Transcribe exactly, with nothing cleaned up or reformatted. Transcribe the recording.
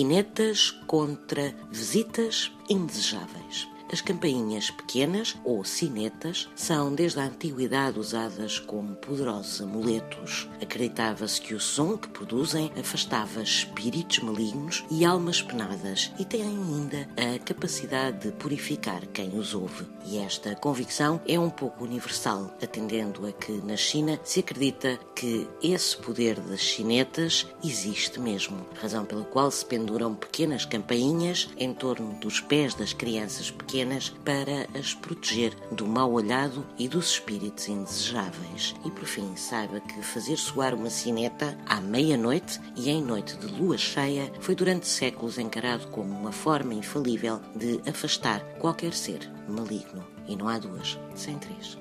sinetas contra visitas indesejáveis. As campainhas pequenas, ou sinetas, são desde a antiguidade usadas como poderosos amuletos. Acreditava-se que o som que produzem afastava espíritos malignos e almas penadas e tem ainda a capacidade de purificar quem os ouve. E esta convicção é um pouco universal, atendendo a que na China se acredita que esse poder das sinetas existe mesmo, razão pela qual se penduram pequenas campainhas em torno dos pés das crianças pequenas para as proteger do mau olhado e dos espíritos indesejáveis. E por fim, saiba que fazer soar uma sineta à meia-noite e em noite de lua cheia foi durante séculos encarado como uma forma infalível de afastar qualquer ser maligno. E não há duas sem três.